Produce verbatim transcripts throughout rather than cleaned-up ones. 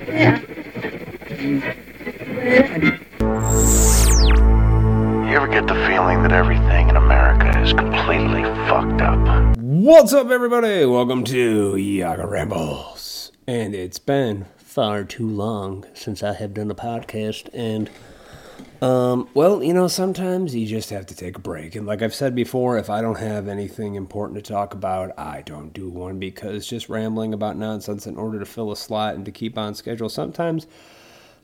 You ever get the feeling that everything in America is completely fucked up? What's up, everybody? Welcome to Yaga Rambles. And it's been far too long since I have done a podcast, and Um, well, you know, sometimes you just have to take a break. And like I've said before, if I don't have anything important to talk about, I don't do one, because just rambling about nonsense in order to fill a slot and to keep on schedule sometimes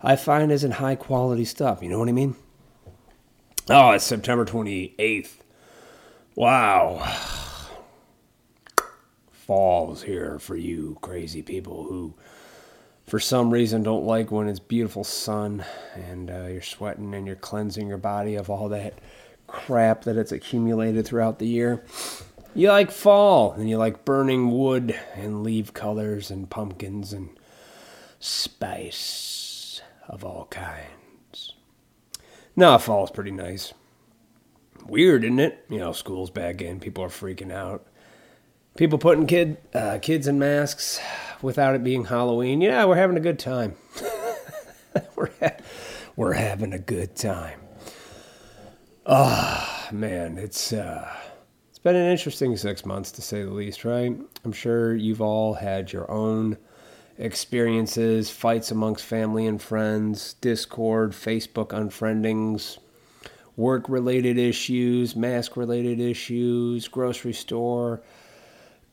I find isn't high quality stuff. You know what I mean? Oh, it's September twenty-eighth. Wow. Fall's here for you crazy people who, for some reason, don't like when it's beautiful sun and uh, you're sweating and you're cleansing your body of all that crap that it's accumulated throughout the year. You like fall, and you like burning wood and leaf colors and pumpkins and spice of all kinds. No, fall's pretty nice. Weird, isn't it? You know, school's back in, people are freaking out. People putting kid uh, kids in masks without it being Halloween. Yeah, we're having a good time. we're ha- we're having a good time. Oh, man, it's uh, it's been an interesting six months, to say the least, right? I'm sure you've all had your own experiences, fights amongst family and friends, Discord, Facebook unfriendings, work-related issues, mask-related issues, grocery store,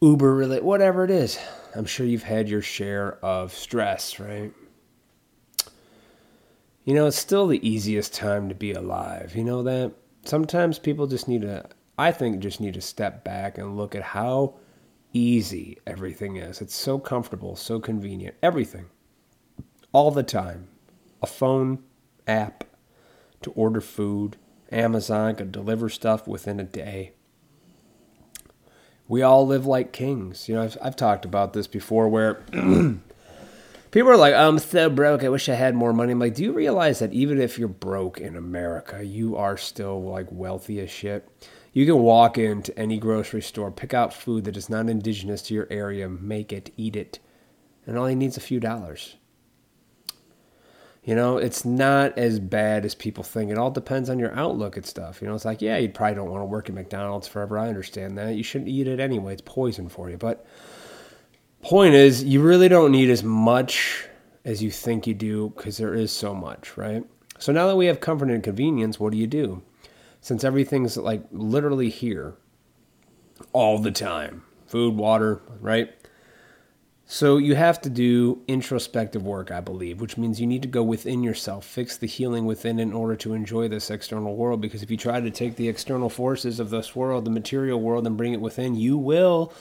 Uber related, whatever it is. I'm sure you've had your share of stress, right? You know, it's still the easiest time to be alive. You know that? Sometimes people just need to, I think, just need to step back and look at how easy everything is. It's so comfortable, so convenient. Everything. All the time. A phone app to order food. Amazon could deliver stuff within a day. We all live like kings. You know, I've, I've talked about this before where people are like, I'm so broke, I wish I had more money. I'm like, do you realize that even if you're broke in America, you are still like wealthy as shit? You can walk into any grocery store, pick out food that is not indigenous to your area, make it, eat it, and all you need is a few dollars. You know, it's not as bad as people think. It all depends on your outlook at stuff. You know, it's like, yeah, you probably don't want to work at McDonald's forever. I understand that. You shouldn't eat it anyway. It's poison for you. But point is, you really don't need as much as you think you do, because there is so much, right? So now that we have comfort and convenience, what do you do? Since everything's like literally here all the time. Food, water, right? So you have to do introspective work, I believe, which means you need to go within yourself, fix the healing within in order to enjoy this external world. Because if you try to take the external forces of this world, the material world, and bring it within, you will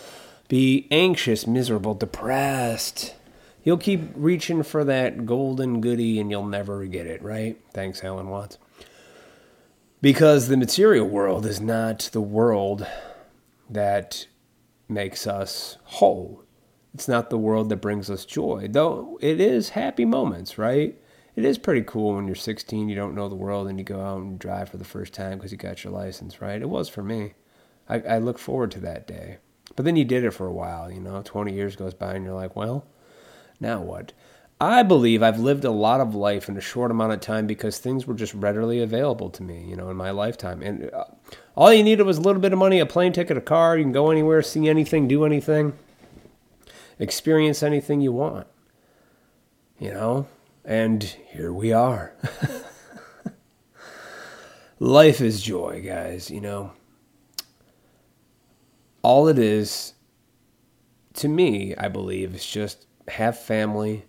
be anxious, miserable, depressed. You'll keep reaching for that golden goodie and you'll never get it, right? Thanks, Helen Watts. Because the material world is not the world that makes us whole. It's not the world that brings us joy, though it is happy moments, right? It is pretty cool when you're sixteen, you don't know the world, and you go out and drive for the first time because you got your license, right? It was for me. I, I look forward to that day. But then you did it for a while, you know? twenty years goes by, and you're like, well, now what? I believe I've lived a lot of life in a short amount of time because things were just readily available to me, you know, in my lifetime. And all you needed was a little bit of money, a plane ticket, a car. You can go anywhere, see anything, do anything. Experience anything you want, you know, and here we are. Life is joy, guys, you know. All it is, to me, I believe, is just have family,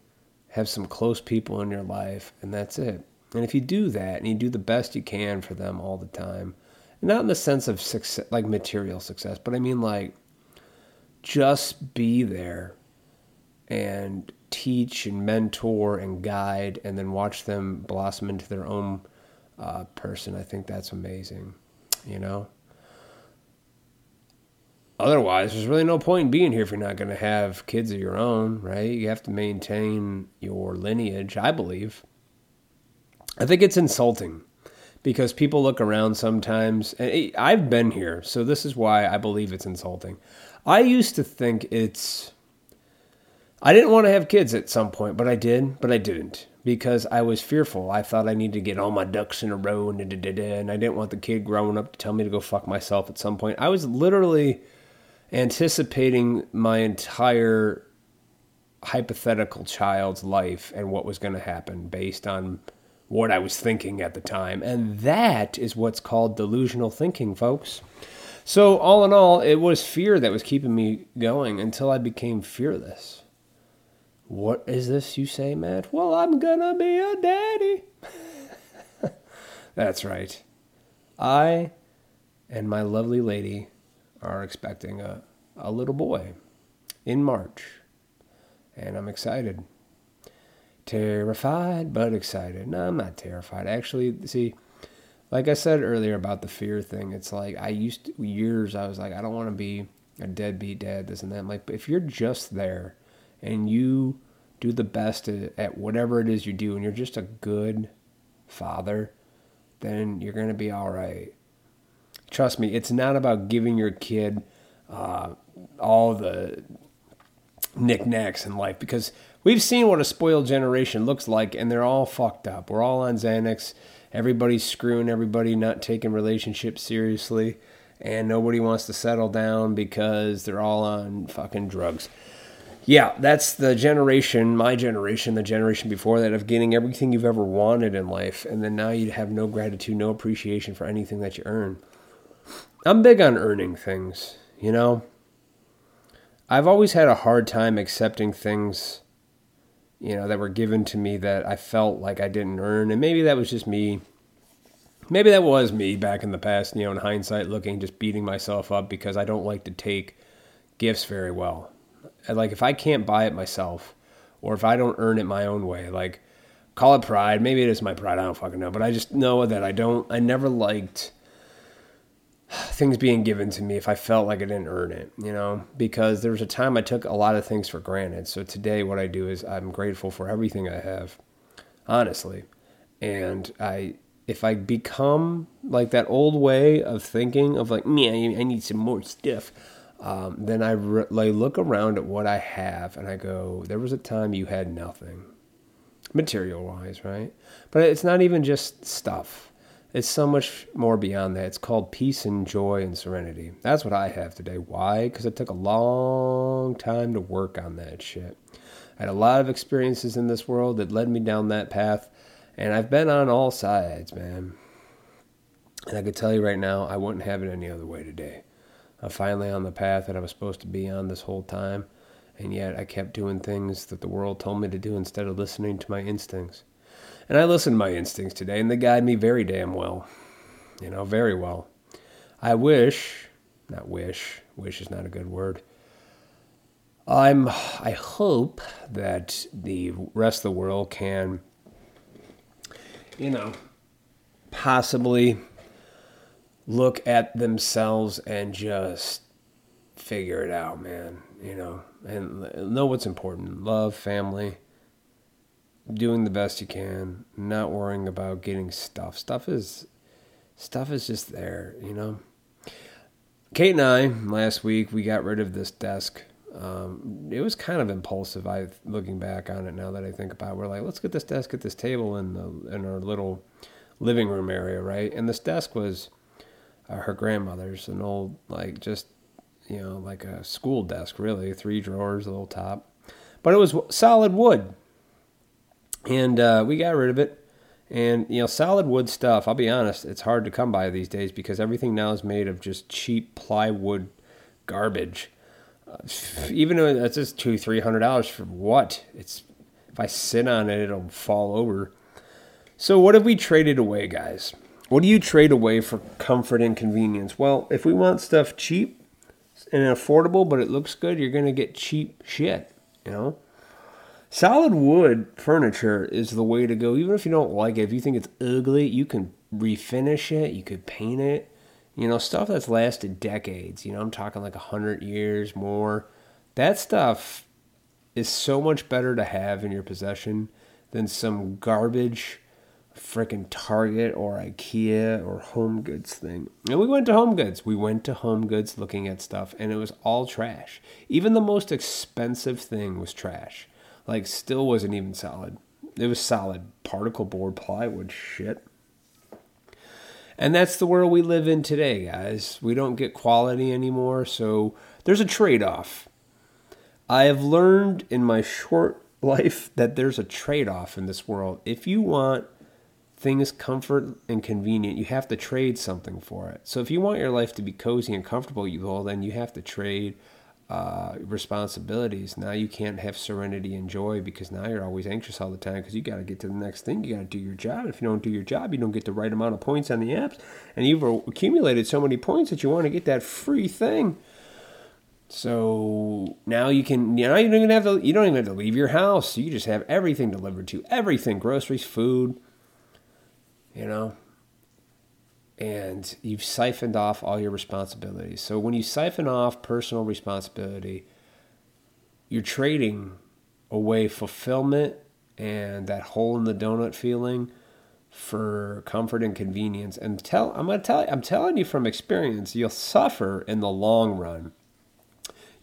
have some close people in your life, and that's it. And if you do that, and you do the best you can for them all the time, not in the sense of success, like material success, but I mean like, just be there and teach and mentor and guide, and then watch them blossom into their own uh, person. I think that's amazing, you know? Otherwise, there's really no point in being here if you're not going to have kids of your own, right? You have to maintain your lineage, I believe. I think it's insulting because people look around sometimes, and I've been here, so this is why I believe it's insulting. I used to think it's, I didn't want to have kids at some point, but I did, but I didn't because I was fearful. I thought I needed to get all my ducks in a row and da da da, and I didn't want the kid growing up to tell me to go fuck myself at some point. I was literally anticipating my entire hypothetical child's life and what was going to happen based on what I was thinking at the time. And that is what's called delusional thinking, folks. So all in all, it was fear that was keeping me going until I became fearless. What is this you say, Matt? Well, I'm gonna be a daddy. That's right. I and my lovely lady are expecting a, a little boy in March. And I'm excited. Terrified, but excited. No, I'm not terrified. Actually, see, like I said earlier about the fear thing, it's like I used to, years, I was like, I don't want to be a deadbeat dad, this and that. I'm like, but if you're just there and you do the best at whatever it is you do and you're just a good father, then you're going to be all right. Trust me, it's not about giving your kid uh, all the knickknacks in life, because we've seen what a spoiled generation looks like, and they're all fucked up. We're all on Xanax. Everybody's screwing everybody, not taking relationships seriously, and nobody wants to settle down because they're all on fucking drugs. Yeah, that's the generation, my generation, the generation before that, of getting everything you've ever wanted in life, and then now you have no gratitude, no appreciation for anything that you earn. I'm big on earning things, you know? I've always had a hard time accepting things, you know, that were given to me that I felt like I didn't earn. And maybe that was just me. Maybe that was me back in the past, you know, in hindsight looking, just beating myself up because I don't like to take gifts very well. Like if I can't buy it myself or if I don't earn it my own way, like call it pride. Maybe it is my pride. I don't fucking know. But I just know that I don't, I never liked things being given to me if I felt like I didn't earn it, you know, because there was a time I took a lot of things for granted. So today what I do is I'm grateful for everything I have, honestly. And I, if I become like that old way of thinking of like, man, I need some more stuff, um, then I re- like look around at what I have and I go, there was a time you had nothing material wise, right? But it's not even just stuff. It's so much more beyond that. It's called peace and joy and serenity. That's what I have today. Why? Because it took a long time to work on that shit. I had a lot of experiences in this world that led me down that path, and I've been on all sides, man. And I could tell you right now, I wouldn't have it any other way today. I'm finally on the path that I was supposed to be on this whole time, and yet I kept doing things that the world told me to do instead of listening to my instincts. And I listened to my instincts today, and they guide me very damn well. You know, very well. I wish, not wish, wish is not a good word. I'm, I hope that the rest of the world can, you know, possibly look at themselves and just figure it out, man. You know, and know what's important. Love, family. Doing the best you can, not worrying about getting stuff. Stuff is, stuff is just there, you know. Kate and I, last week, we got rid of this desk. Um, it was kind of impulsive. I, looking back on it now that I think about it, we're like, let's get this desk at this table in the in our little living room area, right? And this desk was uh, her grandmother's, an old, like, just, you know, like a school desk, really. Three drawers, a little top. But it was solid wood. And uh, we got rid of it. And, you know, solid wood stuff, I'll be honest, it's hard to come by these days because everything now is made of just cheap plywood garbage. Uh, even though that's just two hundred dollars, three hundred dollars for what? It's, if I sit on it, it'll fall over. So what have we traded away, guys? What do you trade away for comfort and convenience? Well, if we want stuff cheap and affordable, but it looks good, you're going to get cheap shit, you know? Solid wood furniture is the way to go. Even if you don't like it, if you think it's ugly, you can refinish it. You could paint it. You know, stuff that's lasted decades. You know, I'm talking like one hundred years, more. That stuff is so much better to have in your possession than some garbage freaking Target or IKEA or Home Goods thing. And we went to Home Goods. We went to Home Goods looking at stuff, and it was all trash. Even the most expensive thing was trash. Like, still wasn't even solid. It was solid particle board, plywood, shit. And that's the world we live in today, guys. We don't get quality anymore, so there's a trade-off. I have learned in my short life that there's a trade-off in this world. If you want things comfort and convenient, you have to trade something for it. So if you want your life to be cozy and comfortable, you will, then you have to trade uh, responsibilities. Now you can't have serenity and joy because now you're always anxious all the time because you got to get to the next thing. You got to do your job. If you don't do your job, you don't get the right amount of points on the apps. And you've accumulated so many points that you want to get that free thing. So now you can, you know, you don't even have to, you don't even have to leave your house. You just have everything delivered to you, everything, groceries, food, you know, and you've siphoned off all your responsibilities. So when you siphon off personal responsibility, you're trading away fulfillment and that hole in the donut feeling for comfort and convenience. And tell, I'm going to tell you, I'm telling you from experience, you'll suffer in the long run.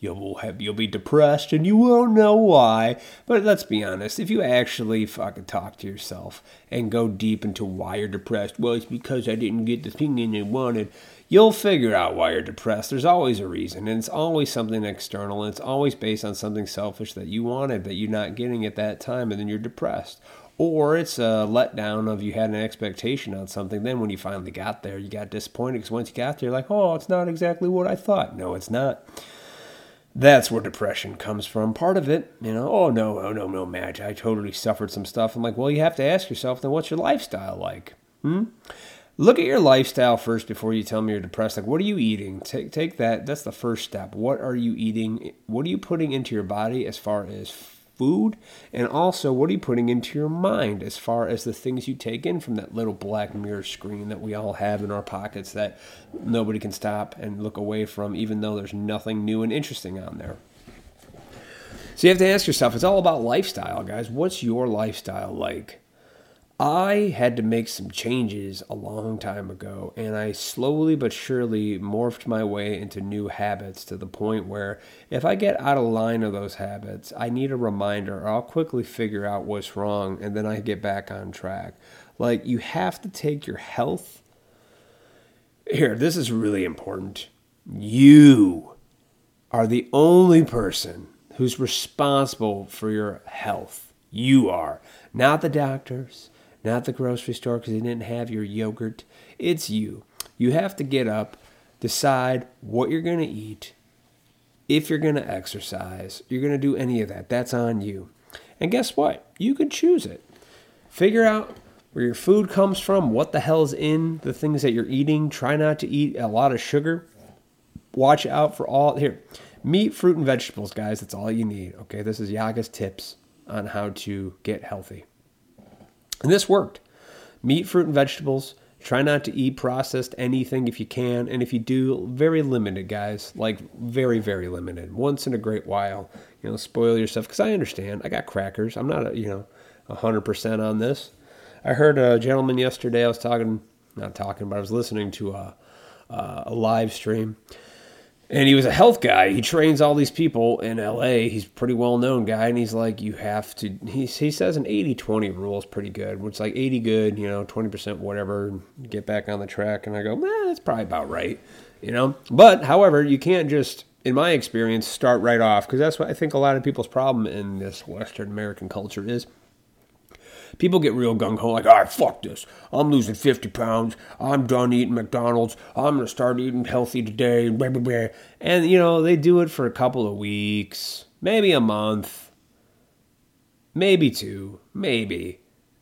You'll have you'll be depressed and you won't know why. But let's be honest, if you actually fucking talk to yourself and go deep into why you're depressed, well, it's because I didn't get the thing that I wanted, you'll figure out why you're depressed. There's always a reason, and it's always something external, and it's always based on something selfish that you wanted that you're not getting at that time, and then you're depressed. Or it's a letdown of you had an expectation on something. Then when you finally got there, you got disappointed because once you got there, you're like, oh, it's not exactly what I thought. No, it's not. That's where depression comes from. Part of it, you know, oh, no, oh, no, no, Madge, I totally suffered some stuff. I'm like, well, you have to ask yourself, then what's your lifestyle like? Hmm? Look at your lifestyle first before you tell me you're depressed. Like, what are you eating? Take take that. That's the first step. What are you eating? What are you putting into your body as far as food? And also, what are you putting into your mind as far as the things you take in from that little black mirror screen that we all have in our pockets that nobody can stop and look away from, even though there's nothing new and interesting on there? So you have to ask yourself, it's all about lifestyle, guys. What's your lifestyle like? I had to make some changes a long time ago, and I slowly but surely morphed my way into new habits to the point where if I get out of line of those habits, I need a reminder or I'll quickly figure out what's wrong, and then I get back on track. Like, you have to take your health. Here, this is really important. You are the only person who's responsible for your health. You are. Not the doctors. Not the grocery store because they didn't have your yogurt. It's you. You have to get up, decide what you're going to eat, if you're going to exercise, you're going to do any of that. That's on you. And guess what? You can choose it. Figure out where your food comes from, what the hell's in the things that you're eating. Try not to eat a lot of sugar. Watch out for all... Here, meat, fruit, and vegetables, guys. That's all you need. Okay, this is Yaga's tips on how to get healthy. And this worked. Meat, fruit, and vegetables. Try not to eat processed anything if you can. And if you do, very limited, guys. Like, very, very limited. Once in a great while. You know, spoil yourself. Because I understand. I got crackers. I'm not, you know, one hundred percent on this. I heard a gentleman yesterday. I was talking, not talking, but I was listening to a, a live stream. And he was a health guy. He trains all these people in L A. He's a pretty well-known guy. And he's like, you have to... He, he says an eighty twenty rule is pretty good. Which is like eighty good, you know, twenty percent whatever. Get back on the track. And I go, eh, that's probably about right. You know? But, however, you can't just, in my experience, start right off. Because that's what I think a lot of people's problem in this Western American culture is. People get real gung-ho, like, all right, fuck this. I'm losing fifty pounds. I'm done eating McDonald's. I'm going to start eating healthy today. Blah, blah, blah. And, you know, they do it for a couple of weeks, maybe a month, maybe two, maybe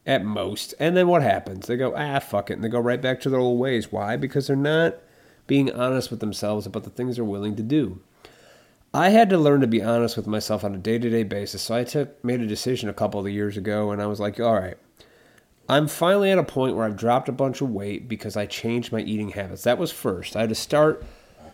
at most. And then what happens? They go, ah, fuck it. And they go right back to their old ways. Why? Because they're not being honest with themselves about the things they're willing to do. I had to learn to be honest with myself on a day-to-day basis, so I took made a decision a couple of years ago, and I was like, all right, I'm finally at a point where I've dropped a bunch of weight because I changed my eating habits. That was first. I had to start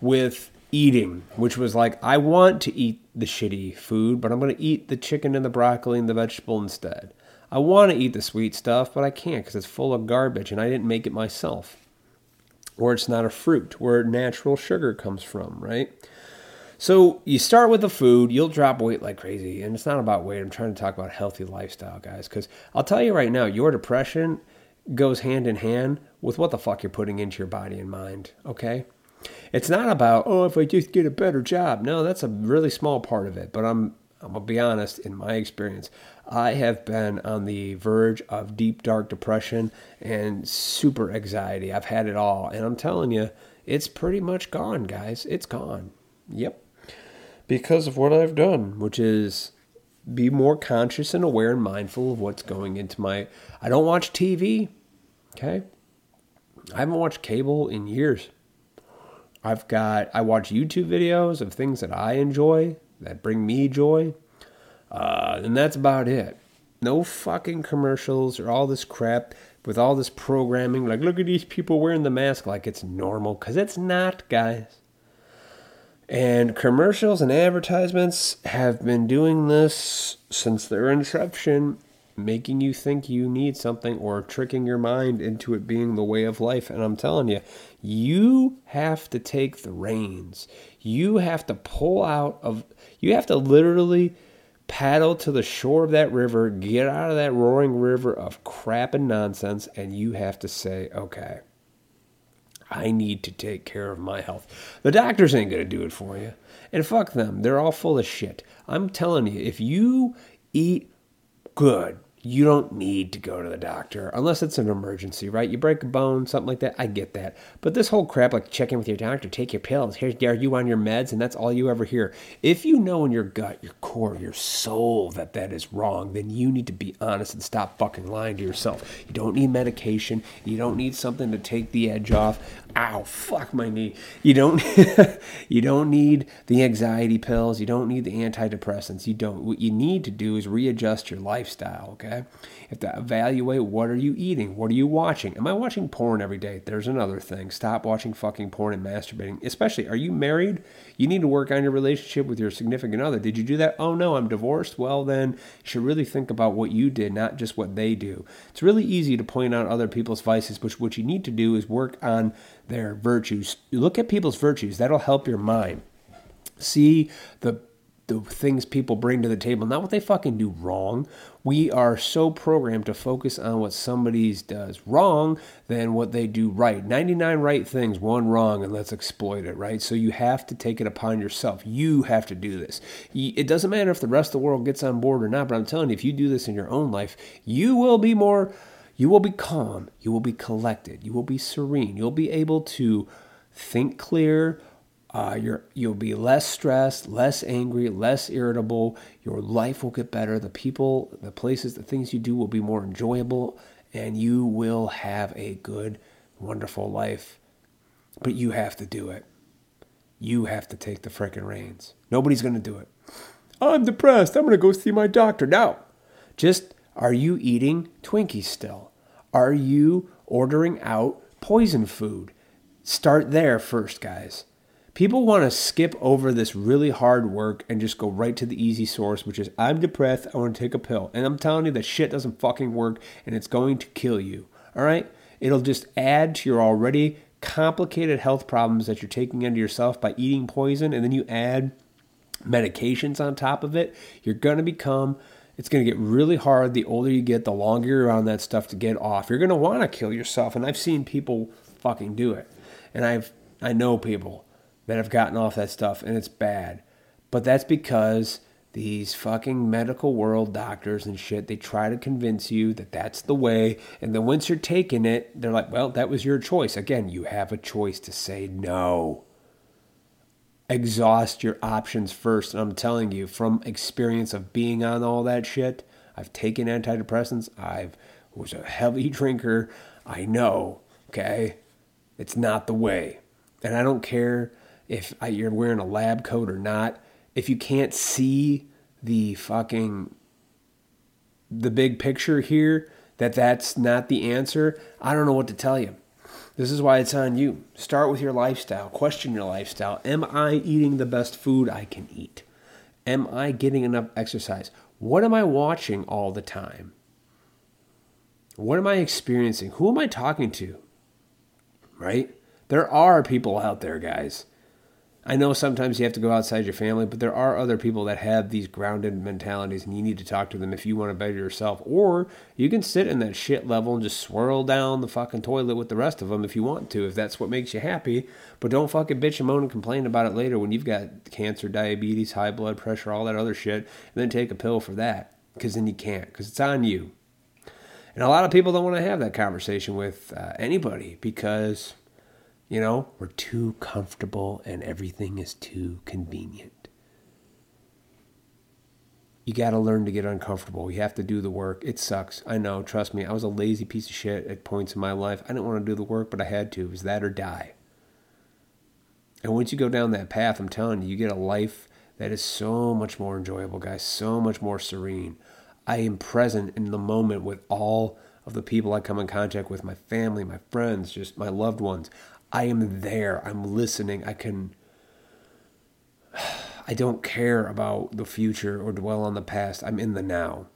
with eating, which was like, I want to eat the shitty food, but I'm going to eat the chicken and the broccoli and the vegetable instead. I want to eat the sweet stuff, but I can't because it's full of garbage and I didn't make it myself. Or it's not a fruit, where natural sugar comes from, right? So you start with the food, you'll drop weight like crazy. And it's not about weight. I'm trying to talk about healthy lifestyle, guys, because I'll tell you right now, your depression goes hand in hand with what the fuck you're putting into your body and mind, okay? It's not about, oh, if I just get a better job. No, that's a really small part of it. But I'm I'm going to be honest, in my experience, I have been on the verge of deep, dark depression and super anxiety. I've had it all. And I'm telling you, it's pretty much gone, guys. It's gone. Yep. Because of what I've done, which is be more conscious and aware and mindful of what's going into my... I don't watch T V, okay? I haven't watched cable in years. I've got, I watch YouTube videos of things that I enjoy, that bring me joy. Uh, and that's about it. No fucking commercials or all this crap with all this programming. Like, look at these people wearing the mask like it's normal. Because it's not, guys. And commercials and advertisements have been doing this since their inception, making you think you need something or tricking your mind into it being the way of life. And I'm telling you, you have to take the reins. You have to pull out of, you have to literally paddle to the shore of that river, get out of that roaring river of crap and nonsense, and you have to say, okay, I need to take care of my health. The doctors ain't going to do it for you. And fuck them. They're all full of shit. I'm telling you, if you eat good, you don't need to go to the doctor unless it's an emergency, right? You break a bone, something like that. I get that. But this whole crap, like check in with your doctor, take your pills. Here, are you on your meds? And that's all you ever hear. If you know in your gut, your core, your soul that that is wrong, then you need to be honest and stop fucking lying to yourself. You don't need medication. You don't need something to take the edge off. Ow, fuck my knee. You don't, you don't need the anxiety pills. You don't need the antidepressants. You don't. What you need to do is readjust your lifestyle, okay? You have to evaluate, what are you eating? What are you watching? Am I watching porn every day? There's another thing. Stop watching fucking porn and masturbating. Especially, are you married? You need to work on your relationship with your significant other. Did you do that? Oh, no, I'm divorced. Well, then you should really think about what you did, not just what they do. It's really easy to point out other people's vices, but what you need to do is work on their virtues. Look at people's virtues. That'll help your mind. See the the things people bring to the table, not what they fucking do wrong. We are so programmed to focus on what somebody does wrong than what they do right. ninety-nine right things, one wrong, and let's exploit it, right? So you have to take it upon yourself. You have to do this. It doesn't matter if the rest of the world gets on board or not, but I'm telling you, if you do this in your own life, you will be more, you will be calm, you will be collected, you will be serene, you'll be able to think clear. Uh, you're, you'll be less stressed, less angry, less irritable. Your life will get better. The people, the places, the things you do will be more enjoyable, and you will have a good, wonderful life. But you have to do it. You have to take the frickin' reins. Nobody's going to do it. I'm depressed. I'm going to go see my doctor now. Just, are you eating Twinkies still? Are you ordering out poison food? Start there first, guys. People want to skip over this really hard work and just go right to the easy source, which is, I'm depressed, I want to take a pill. And I'm telling you, that shit doesn't fucking work, and it's going to kill you, all right? It'll just add to your already complicated health problems that you're taking into yourself by eating poison, and then you add medications on top of it. You're going to become... It's going to get really hard. The older you get, the longer you're on that stuff to get off. You're going to want to kill yourself, and I've seen people fucking do it. And I've I know people that have gotten off that stuff, and it's bad. But that's because these fucking medical world doctors and shit, they try to convince you that that's the way, and then once you're taking it, they're like, well, that was your choice. Again, you have a choice to say no. Exhaust your options first, and I'm telling you, from experience of being on all that shit, I've taken antidepressants, I was a heavy drinker, I know, okay? It's not the way. And I don't care if I, you're wearing a lab coat or not, if you can't see the fucking, the big picture here, that that's not the answer, I don't know what to tell you. This is why it's on you. Start with your lifestyle. Question your lifestyle. Am I eating the best food I can eat? Am I getting enough exercise? What am I watching all the time? What am I experiencing? Who am I talking to? Right? There are people out there, guys. I know sometimes you have to go outside your family, but there are other people that have these grounded mentalities, and you need to talk to them if you want to better yourself. Or you can sit in that shit level and just swirl down the fucking toilet with the rest of them if you want to, if that's what makes you happy. But don't fucking bitch and moan and complain about it later when you've got cancer, diabetes, high blood pressure, all that other shit, and then take a pill for that, because then you can't, because it's on you. And a lot of people don't want to have that conversation with uh, anybody because... You know, we're too comfortable and everything is too convenient. You got to learn to get uncomfortable. You have to do the work. It sucks. I know. Trust me. I was a lazy piece of shit at points in my life. I didn't want to do the work, but I had to. It was that or die. And once you go down that path, I'm telling you, you get a life that is so much more enjoyable, guys. So much more serene. I am present in the moment with all of the people I come in contact with, my family, my friends, just my loved ones. I am there. I'm listening. I can, I don't care about the future or dwell on the past. I'm in the now.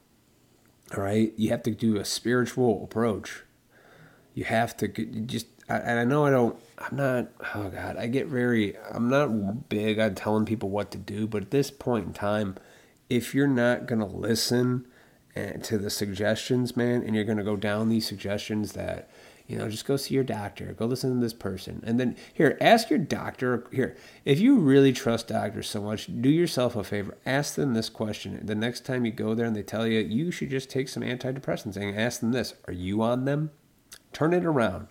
All right. You have to do a spiritual approach. You have to just, and I know I don't, I'm not, oh God, I get very, I'm not big on telling people what to do, but at this point in time, if you're not going to listen to the suggestions, man, and you're going to go down these suggestions that, you know, just go see your doctor. Go listen to this person. And then, here, ask your doctor. Here, if you really trust doctors so much, do yourself a favor. Ask them this question. The next time you go there and they tell you, you should just take some antidepressants, and ask them this. Are you on them? Turn it around.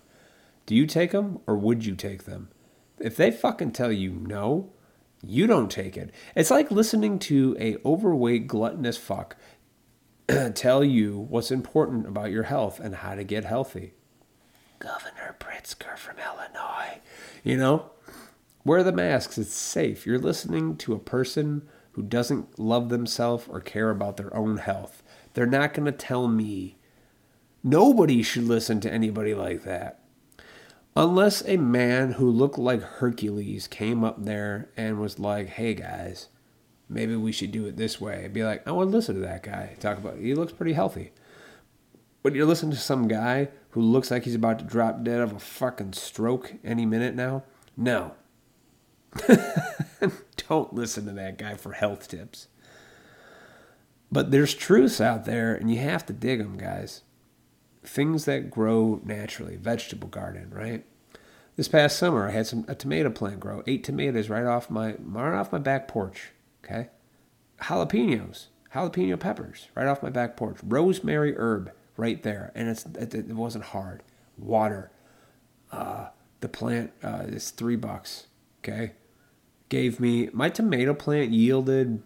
Do you take them or would you take them? If they fucking tell you no, you don't take it. It's like listening to a overweight, gluttonous fuck tell you what's important about your health and how to get healthy. Governor Pritzker from Illinois. You know, wear the masks. It's safe. You're listening to a person who doesn't love themselves or care about their own health. They're not going to tell me. Nobody should listen to anybody like that. Unless a man who looked like Hercules came up there and was like, hey guys, maybe we should do it this way. I'd be like, I want to listen to that guy. Talk about it. He looks pretty healthy. But you're listening to some guy who looks like he's about to drop dead of a fucking stroke any minute now? No. Don't listen to that guy for health tips. But there's truths out there, and you have to dig them, guys. Things that grow naturally. Vegetable garden, right? This past summer, I had some a tomato plant grow. Eight tomatoes right off my right off my back porch, okay? Jalapenos. Jalapeno peppers right off my back porch. Rosemary herb. Right there, and it's it, it wasn't hard. Water, uh, the plant uh, is three bucks. Okay, gave me my tomato plant yielded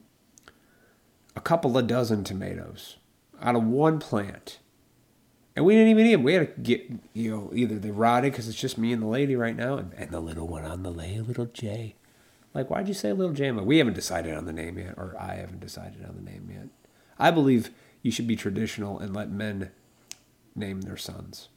a couple of dozen tomatoes out of one plant, and we didn't even eat them. We had to get you know either they rotted because it's just me and the lady right now, and, and the little one on the lay, little Jay. Like, why'd you say little Jay? Like, we haven't decided on the name yet, or I haven't decided on the name yet. I believe you should be traditional and let men name their sons.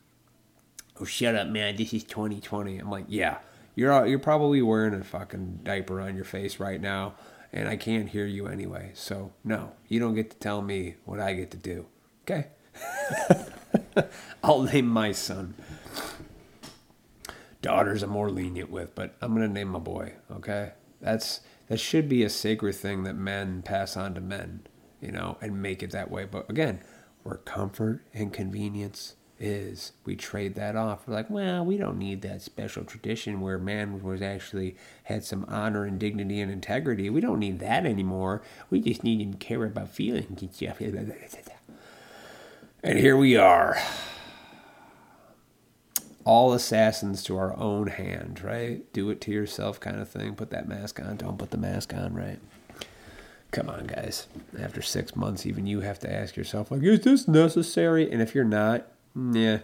Oh, shut up, man. This is twenty twenty. I'm like, yeah, you're all, you're probably wearing a fucking diaper on your face right now, and I can't hear you anyway. So, no, you don't get to tell me what I get to do. Okay? I'll name my son. Daughters I'm more lenient with, but I'm going to name my boy, okay? That's that should be a sacred thing that men pass on to men, you know, and make it that way. But again, where comfort and convenience is, we trade that off. We're like, well, we don't need that special tradition where man was actually had some honor and dignity and integrity. We don't need that anymore. We just need him to care about feelings and stuff. And here we are. All assassins to our own hand, right? Do it to yourself kind of thing. Put that mask on. Don't put the mask on, right? Come on, guys. After six months, even you have to ask yourself, like, is this necessary? And if you're not, yeah,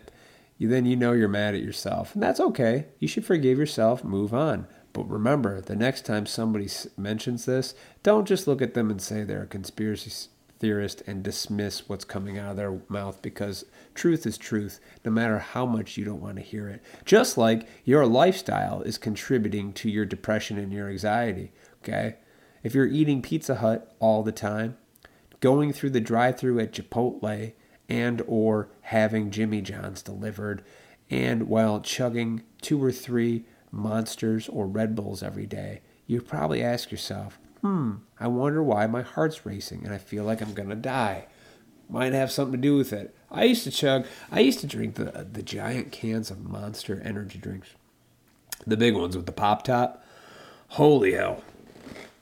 then you know you're mad at yourself. And that's okay. You should forgive yourself, move on. But remember, the next time somebody mentions this, don't just look at them and say they're a conspiracy theorist and dismiss what's coming out of their mouth, because truth is truth, no matter how much you don't want to hear it. Just like your lifestyle is contributing to your depression and your anxiety, okay? If you're eating Pizza Hut all the time, going through the drive-thru at Chipotle and or having Jimmy John's delivered, and while chugging two or three Monsters or Red Bulls every day, you probably ask yourself, hmm, I wonder why my heart's racing and I feel like I'm going to die. Might have something to do with it. I used to chug, I used to drink the the giant cans of Monster energy drinks. The big ones with the pop top. Holy hell.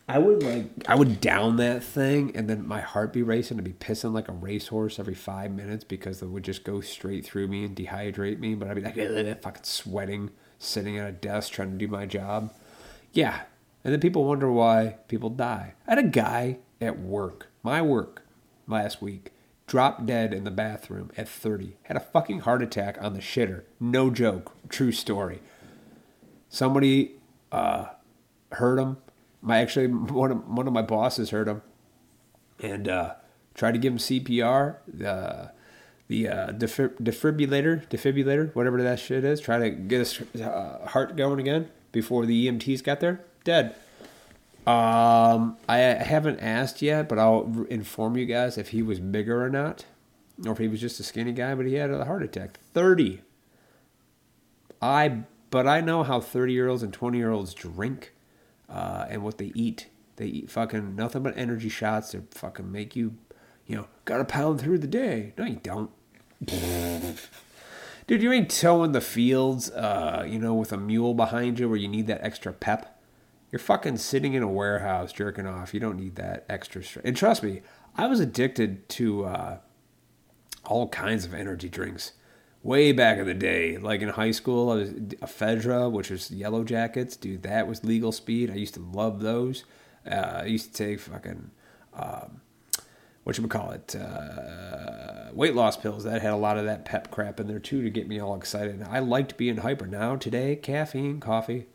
I would like, I would down that thing and then my heart be racing and be pissing like a racehorse every five minutes because it would just go straight through me and dehydrate me. But I'd be like, fucking sweating, sitting at a desk trying to do my job. Yeah. And then people wonder why people die. I had a guy at work, my work, last week, dropped dead in the bathroom at thirty. Had a fucking heart attack on the shitter. No joke. True story. Somebody uh, heard him. My actually one of one of my bosses heard him, and uh, tried to give him C P R, the the uh, defib- defibrillator, defibrillator, whatever that shit is. Try to get his uh, heart going again before the E M Ts got there. Dead. Um, I haven't asked yet, but I'll inform you guys if he was bigger or not, or if he was just a skinny guy. But he had a heart attack. Thirty. I but I know how thirty-year-olds and twenty-year-olds drink. Uh, and what they eat. They eat fucking nothing but energy shots that fucking make you, you know, gotta pound through the day. No, you don't. Dude, you ain't towing the fields, uh, you know, with a mule behind you where you need that extra pep. You're fucking sitting in a warehouse jerking off. You don't need that extra strength. And trust me, I was addicted to uh, all kinds of energy drinks. Way back in the day, like in high school, I was ephedra, which was Yellow Jackets. Dude, that was legal speed. I used to love those. Uh, I used to take fucking, um, whatchamacallit, uh, weight loss pills. That had a lot of that pep crap in there, too, to get me all excited. And I liked being hyper. Now, today, caffeine, coffee,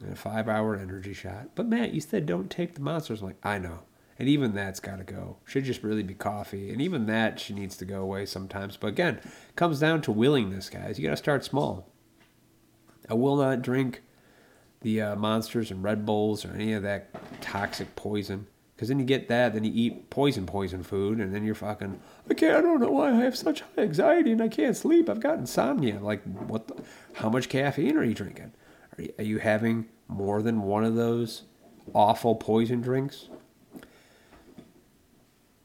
and a five-hour energy shot. But, Matt, you said don't take the Monsters. I'm like, I know. And even that's got to go. Should just really be coffee. And even that, she needs to go away sometimes. But again, it comes down to willingness, guys. You got to start small. I will not drink the uh, Monsters and Red Bulls or any of that toxic poison. Because then you get that, then you eat poison, poison food, and then you're fucking, okay, I don't know why I have such high anxiety and I can't sleep. I've got insomnia. Like, what? The, how much caffeine are you drinking? Are you, are you having more than one of those awful poison drinks?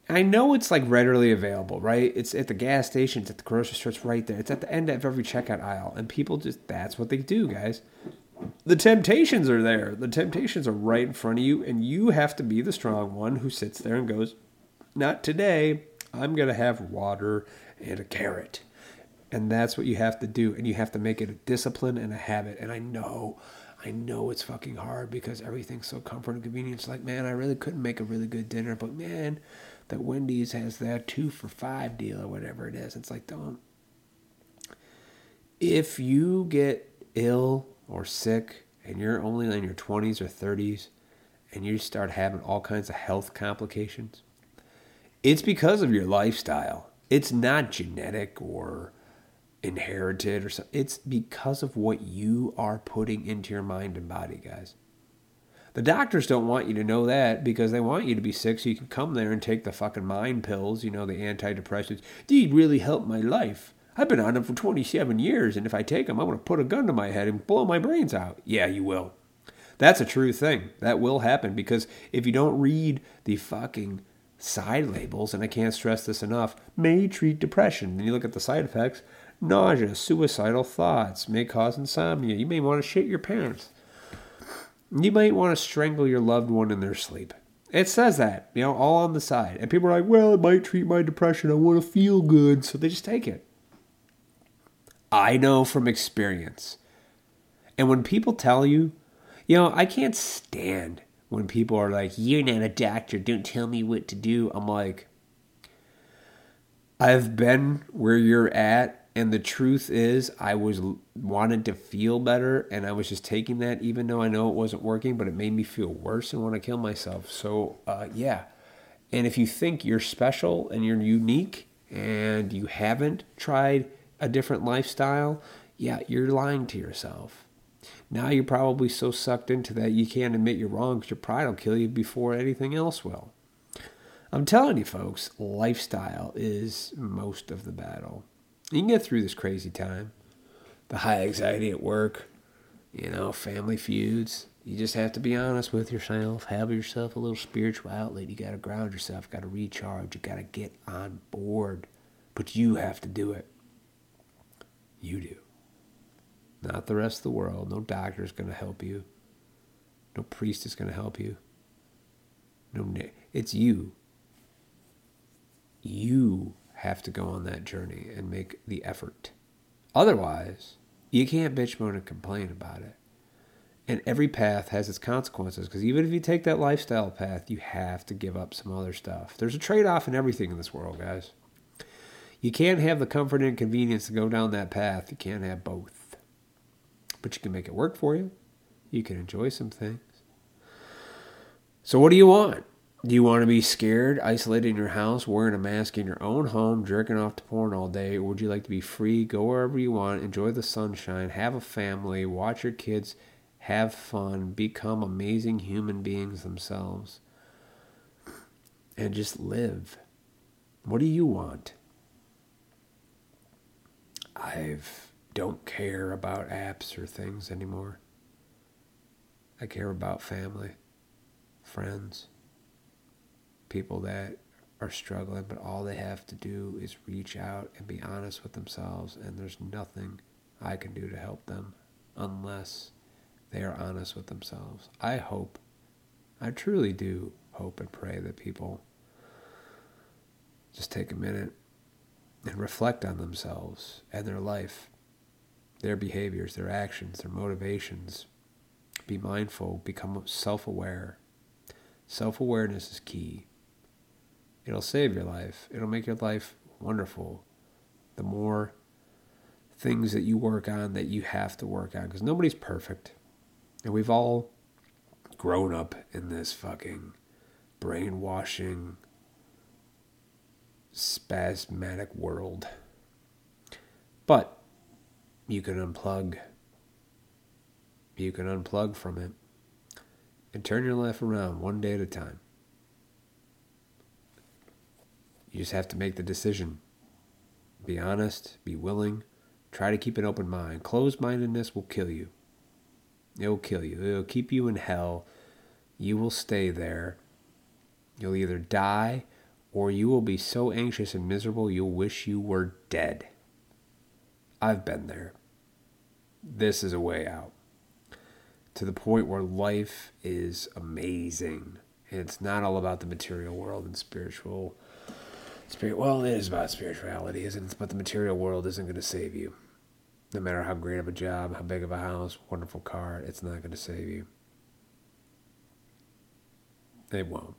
I know it's like readily available, right? It's at the gas station, it's at the grocery store, it's right there. It's at the end of every checkout aisle. And people just, that's what they do, guys. The temptations are there. The temptations are right in front of you. And you have to be the strong one who sits there and goes, not today, I'm going to have water and a carrot. And that's what you have to do. And you have to make it a discipline and a habit. And I know, I know it's fucking hard because everything's so comfort and convenience. Like, man, I really couldn't make a really good dinner, but man, that Wendy's has that two for five deal or whatever it is. It's like, don't. If you get ill or sick and you're only in your twenties or thirties and you start having all kinds of health complications, it's because of your lifestyle. It's not genetic or inherited or something. It's because of what you are putting into your mind and body, guys. The doctors don't want you to know that because they want you to be sick so you can come there and take the fucking mind pills, you know, the antidepressants. These really help my life. I've been on them for twenty-seven years, and if I take them, I'm going to put a gun to my head and blow my brains out. Yeah, you will. That's a true thing. That will happen because if you don't read the fucking side labels, and I can't stress this enough, may treat depression. Then you look at the side effects. Nausea, suicidal thoughts, may cause insomnia. You may want to shit your pants. You might want to strangle your loved one in their sleep. It says that, you know, all on the side. And people are like, well, it might treat my depression. I want to feel good. So they just take it. I know from experience. And when people tell you, you know, I can't stand when people are like, you're not a doctor. Don't tell me what to do. I'm like, I've been where you're at. And the truth is I was wanted to feel better and I was just taking that even though I know it wasn't working, but it made me feel worse and want to kill myself. So, uh, yeah. And if you think you're special and you're unique and you haven't tried a different lifestyle, yeah, you're lying to yourself. Now you're probably so sucked into that you can't admit you're wrong because your pride will kill you before anything else will. I'm telling you, folks, lifestyle is most of the battle. You can get through this crazy time. The high anxiety at work, you know, family feuds. You just have to be honest with yourself. Have yourself a little spiritual outlet. You got to ground yourself. Got to recharge. You got to get on board. But you have to do it. You do. Not the rest of the world. No doctor is going to help you. No priest is going to help you. No, it's you. You have to go on that journey and make the effort. Otherwise, you can't bitch, moan, and complain about it. And every path has its consequences, because even if you take that lifestyle path, you have to give up some other stuff. There's a trade-off in everything in this world, guys. You can't have the comfort and convenience to go down that path. You can't have both. But you can make it work for you. You can enjoy some things. So what do you want? Do you want to be scared, isolated in your house, wearing a mask in your own home, jerking off to porn all day? Or would you like to be free, go wherever you want, enjoy the sunshine, have a family, watch your kids, have fun, become amazing human beings themselves, and just live? What do you want? I don't care about apps or things anymore. I care about family, friends, people that are struggling, but all they have to do is reach out and be honest with themselves, and there's nothing I can do to help them unless they are honest with themselves. I hope, I truly do hope and pray that people just take a minute and reflect on themselves and their life, their behaviors, their actions, their motivations. Be mindful, become self-aware. Self-awareness is key. It'll save your life. It'll make your life wonderful. The more things that you work on that you have to work on, because nobody's perfect. And we've all grown up in this fucking brainwashing, spasmodic world. But you can unplug. You can unplug from it and turn your life around one day at a time. You just have to make the decision. Be honest. Be willing. Try to keep an open mind. Closed-mindedness will kill you. It will kill you. It will keep you in hell. You will stay there. You'll either die or you will be so anxious and miserable you'll wish you were dead. I've been there. This is a way out. To the point where life is amazing. And it's not all about the material world and spiritual Spirit, well, it is about spirituality, isn't it? But the material world isn't going to save you. No matter how great of a job, how big of a house, wonderful car, it's not going to save you. It won't.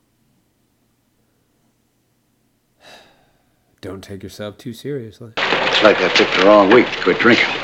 Don't take yourself too seriously. It's like I picked the wrong week to quit drinking.